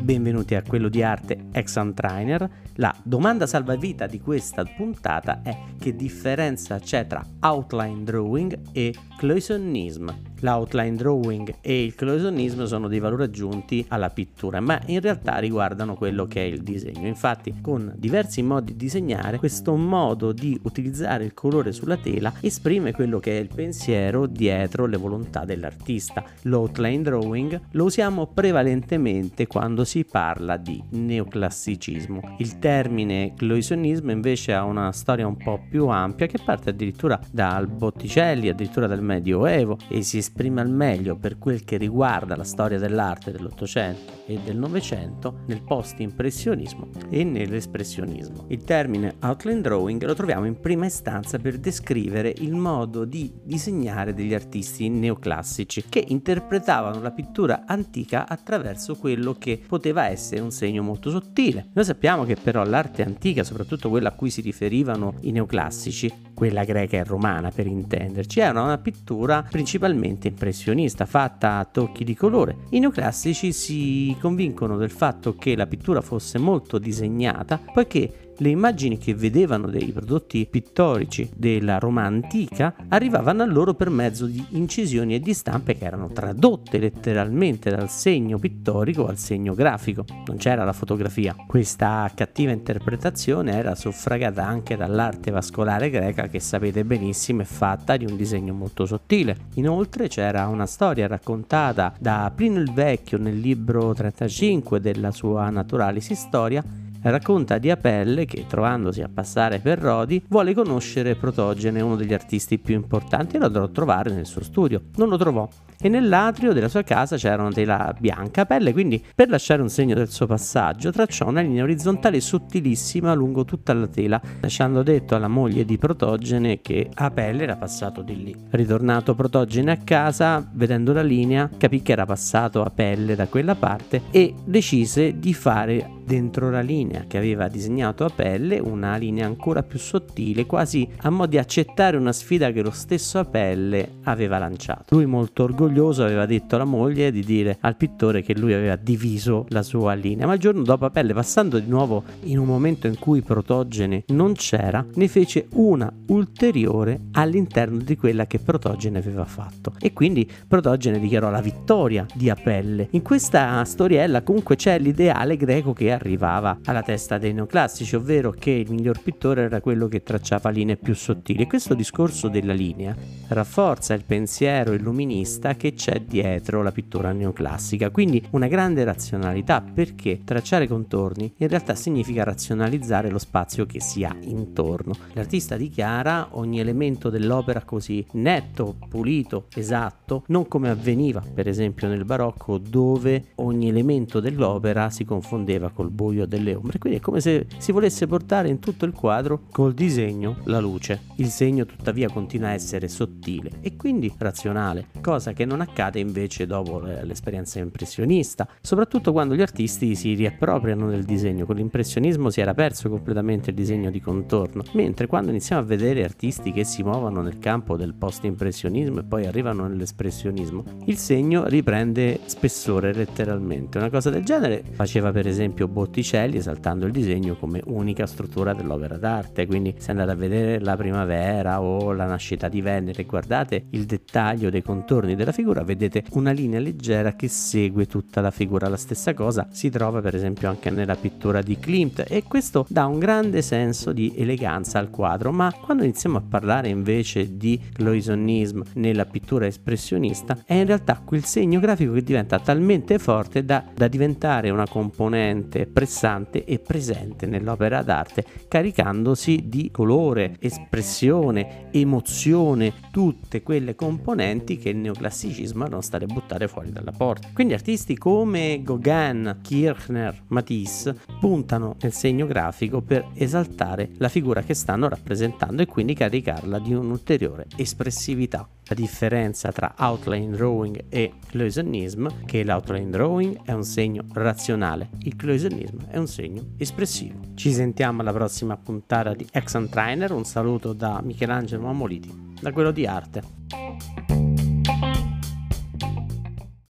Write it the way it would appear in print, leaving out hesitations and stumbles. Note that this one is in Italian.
Benvenuti a Quello di Arte Exam Trainer. La domanda salvavita di questa puntata è: che differenza c'è tra outline drawing e cloisonismo? L'outline drawing e il cloisonismo sono dei valori aggiunti alla pittura, ma in realtà riguardano quello che è il disegno. Infatti, con diversi modi di disegnare, questo modo di utilizzare il colore sulla tela esprime quello che è il pensiero dietro le volontà dell'artista. L'outline drawing lo usiamo prevalentemente quando si parla di neoclassicismo. Il termine cloisonismo invece ha una storia un po' più ampia, che parte addirittura dal Botticelli, addirittura dal Medioevo, e si esprime al meglio per quel che riguarda la storia dell'arte dell'Ottocento e del Novecento, nel post-impressionismo e nell'espressionismo. Il termine outline drawing lo troviamo in prima istanza per descrivere il modo di disegnare degli artisti neoclassici, che interpretavano la pittura antica attraverso quello che poteva essere un segno molto sottile. Noi sappiamo che però l'arte antica, soprattutto quella a cui si riferivano i neoclassici, quella greca e romana per intenderci, era una pittura principalmente impressionista, fatta a tocchi di colore. I neoclassici si convincono del fatto che la pittura fosse molto disegnata, poiché le immagini che vedevano dei prodotti pittorici della Roma antica arrivavano a loro per mezzo di incisioni e di stampe che erano tradotte letteralmente dal segno pittorico al segno grafico. Non c'era la fotografia. Questa cattiva interpretazione era suffragata anche dall'arte vascolare greca, che sapete benissimo è fatta di un disegno molto sottile. Inoltre c'era una storia raccontata da Plinio il Vecchio nel libro 35 della sua Naturalis Historia. Racconta di Apelle che, trovandosi a passare per Rodi, vuole conoscere Protogene, uno degli artisti più importanti, e lo andrò a trovare nel suo studio. Non lo trovò, e nell'atrio della sua casa c'era una tela bianca. Apelle, quindi, per lasciare un segno del suo passaggio, tracciò una linea orizzontale sottilissima lungo tutta la tela, lasciando detto alla moglie di Protogene che Apelle era passato di lì. Ritornato Protogene a casa, vedendo la linea, capì che era passato Apelle da quella parte e decise di fare dentro la linea che aveva disegnato Apelle una linea ancora più sottile, quasi a mo' di accettare una sfida che lo stesso Apelle aveva lanciato. Lui, molto orgoglioso, aveva detto alla moglie di dire al pittore che lui aveva diviso la sua linea, ma il giorno dopo Apelle, passando di nuovo in un momento in cui Protogene non c'era, ne fece una ulteriore all'interno di quella che Protogene aveva fatto, e quindi Protogene dichiarò la vittoria di Apelle. In questa storiella comunque c'è l'ideale greco che arrivava alla testa dei neoclassici, ovvero che il miglior pittore era quello che tracciava linee più sottili. Questo discorso della linea rafforza il pensiero illuminista che c'è dietro la pittura neoclassica, quindi una grande razionalità, perché tracciare contorni in realtà significa razionalizzare lo spazio che si ha intorno. L'artista dichiara ogni elemento dell'opera così netto, pulito, esatto, non come avveniva per esempio nel barocco, dove ogni elemento dell'opera si confondeva col buio delle ombre. Quindi è come se si volesse portare in tutto il quadro col disegno la luce. Il segno tuttavia continua a essere sottile e quindi razionale, cosa che non accade invece dopo l'esperienza impressionista, soprattutto quando gli artisti si riappropriano del disegno. Con l'impressionismo si era perso completamente il disegno di contorno, mentre quando iniziamo a vedere artisti che si muovono nel campo del post-impressionismo e poi arrivano nell'espressionismo, il segno riprende spessore letteralmente. Una cosa del genere faceva per esempio Botticelli, esaltando il disegno come unica struttura dell'opera d'arte. Quindi, se andate a vedere La Primavera o La Nascita di Venere, guardate il dettaglio dei contorni della figura, vedete una linea leggera che segue tutta la figura. La stessa cosa si trova per esempio anche nella pittura di Klimt, e questo dà un grande senso di eleganza al quadro. Ma quando iniziamo a parlare invece di cloisonismo nella pittura espressionista, è in realtà quel segno grafico che diventa talmente forte da diventare una componente pressante e presente nell'opera d'arte, caricandosi di colore, espressione, emozione, tutte quelle componenti che il neoclassicismo erano state buttare fuori dalla porta. Quindi artisti come Gauguin, Kirchner, Matisse puntano nel segno grafico per esaltare la figura che stanno rappresentando e quindi caricarla di un'ulteriore espressività. La differenza tra outline drawing e cloisonismo è che l'outline drawing è un segno razionale, il cloisonismo è un segno espressivo. Ci sentiamo alla prossima puntata di Exam Trainer. Un saluto da Michelangelo Mamoliti, da Quello di Arte.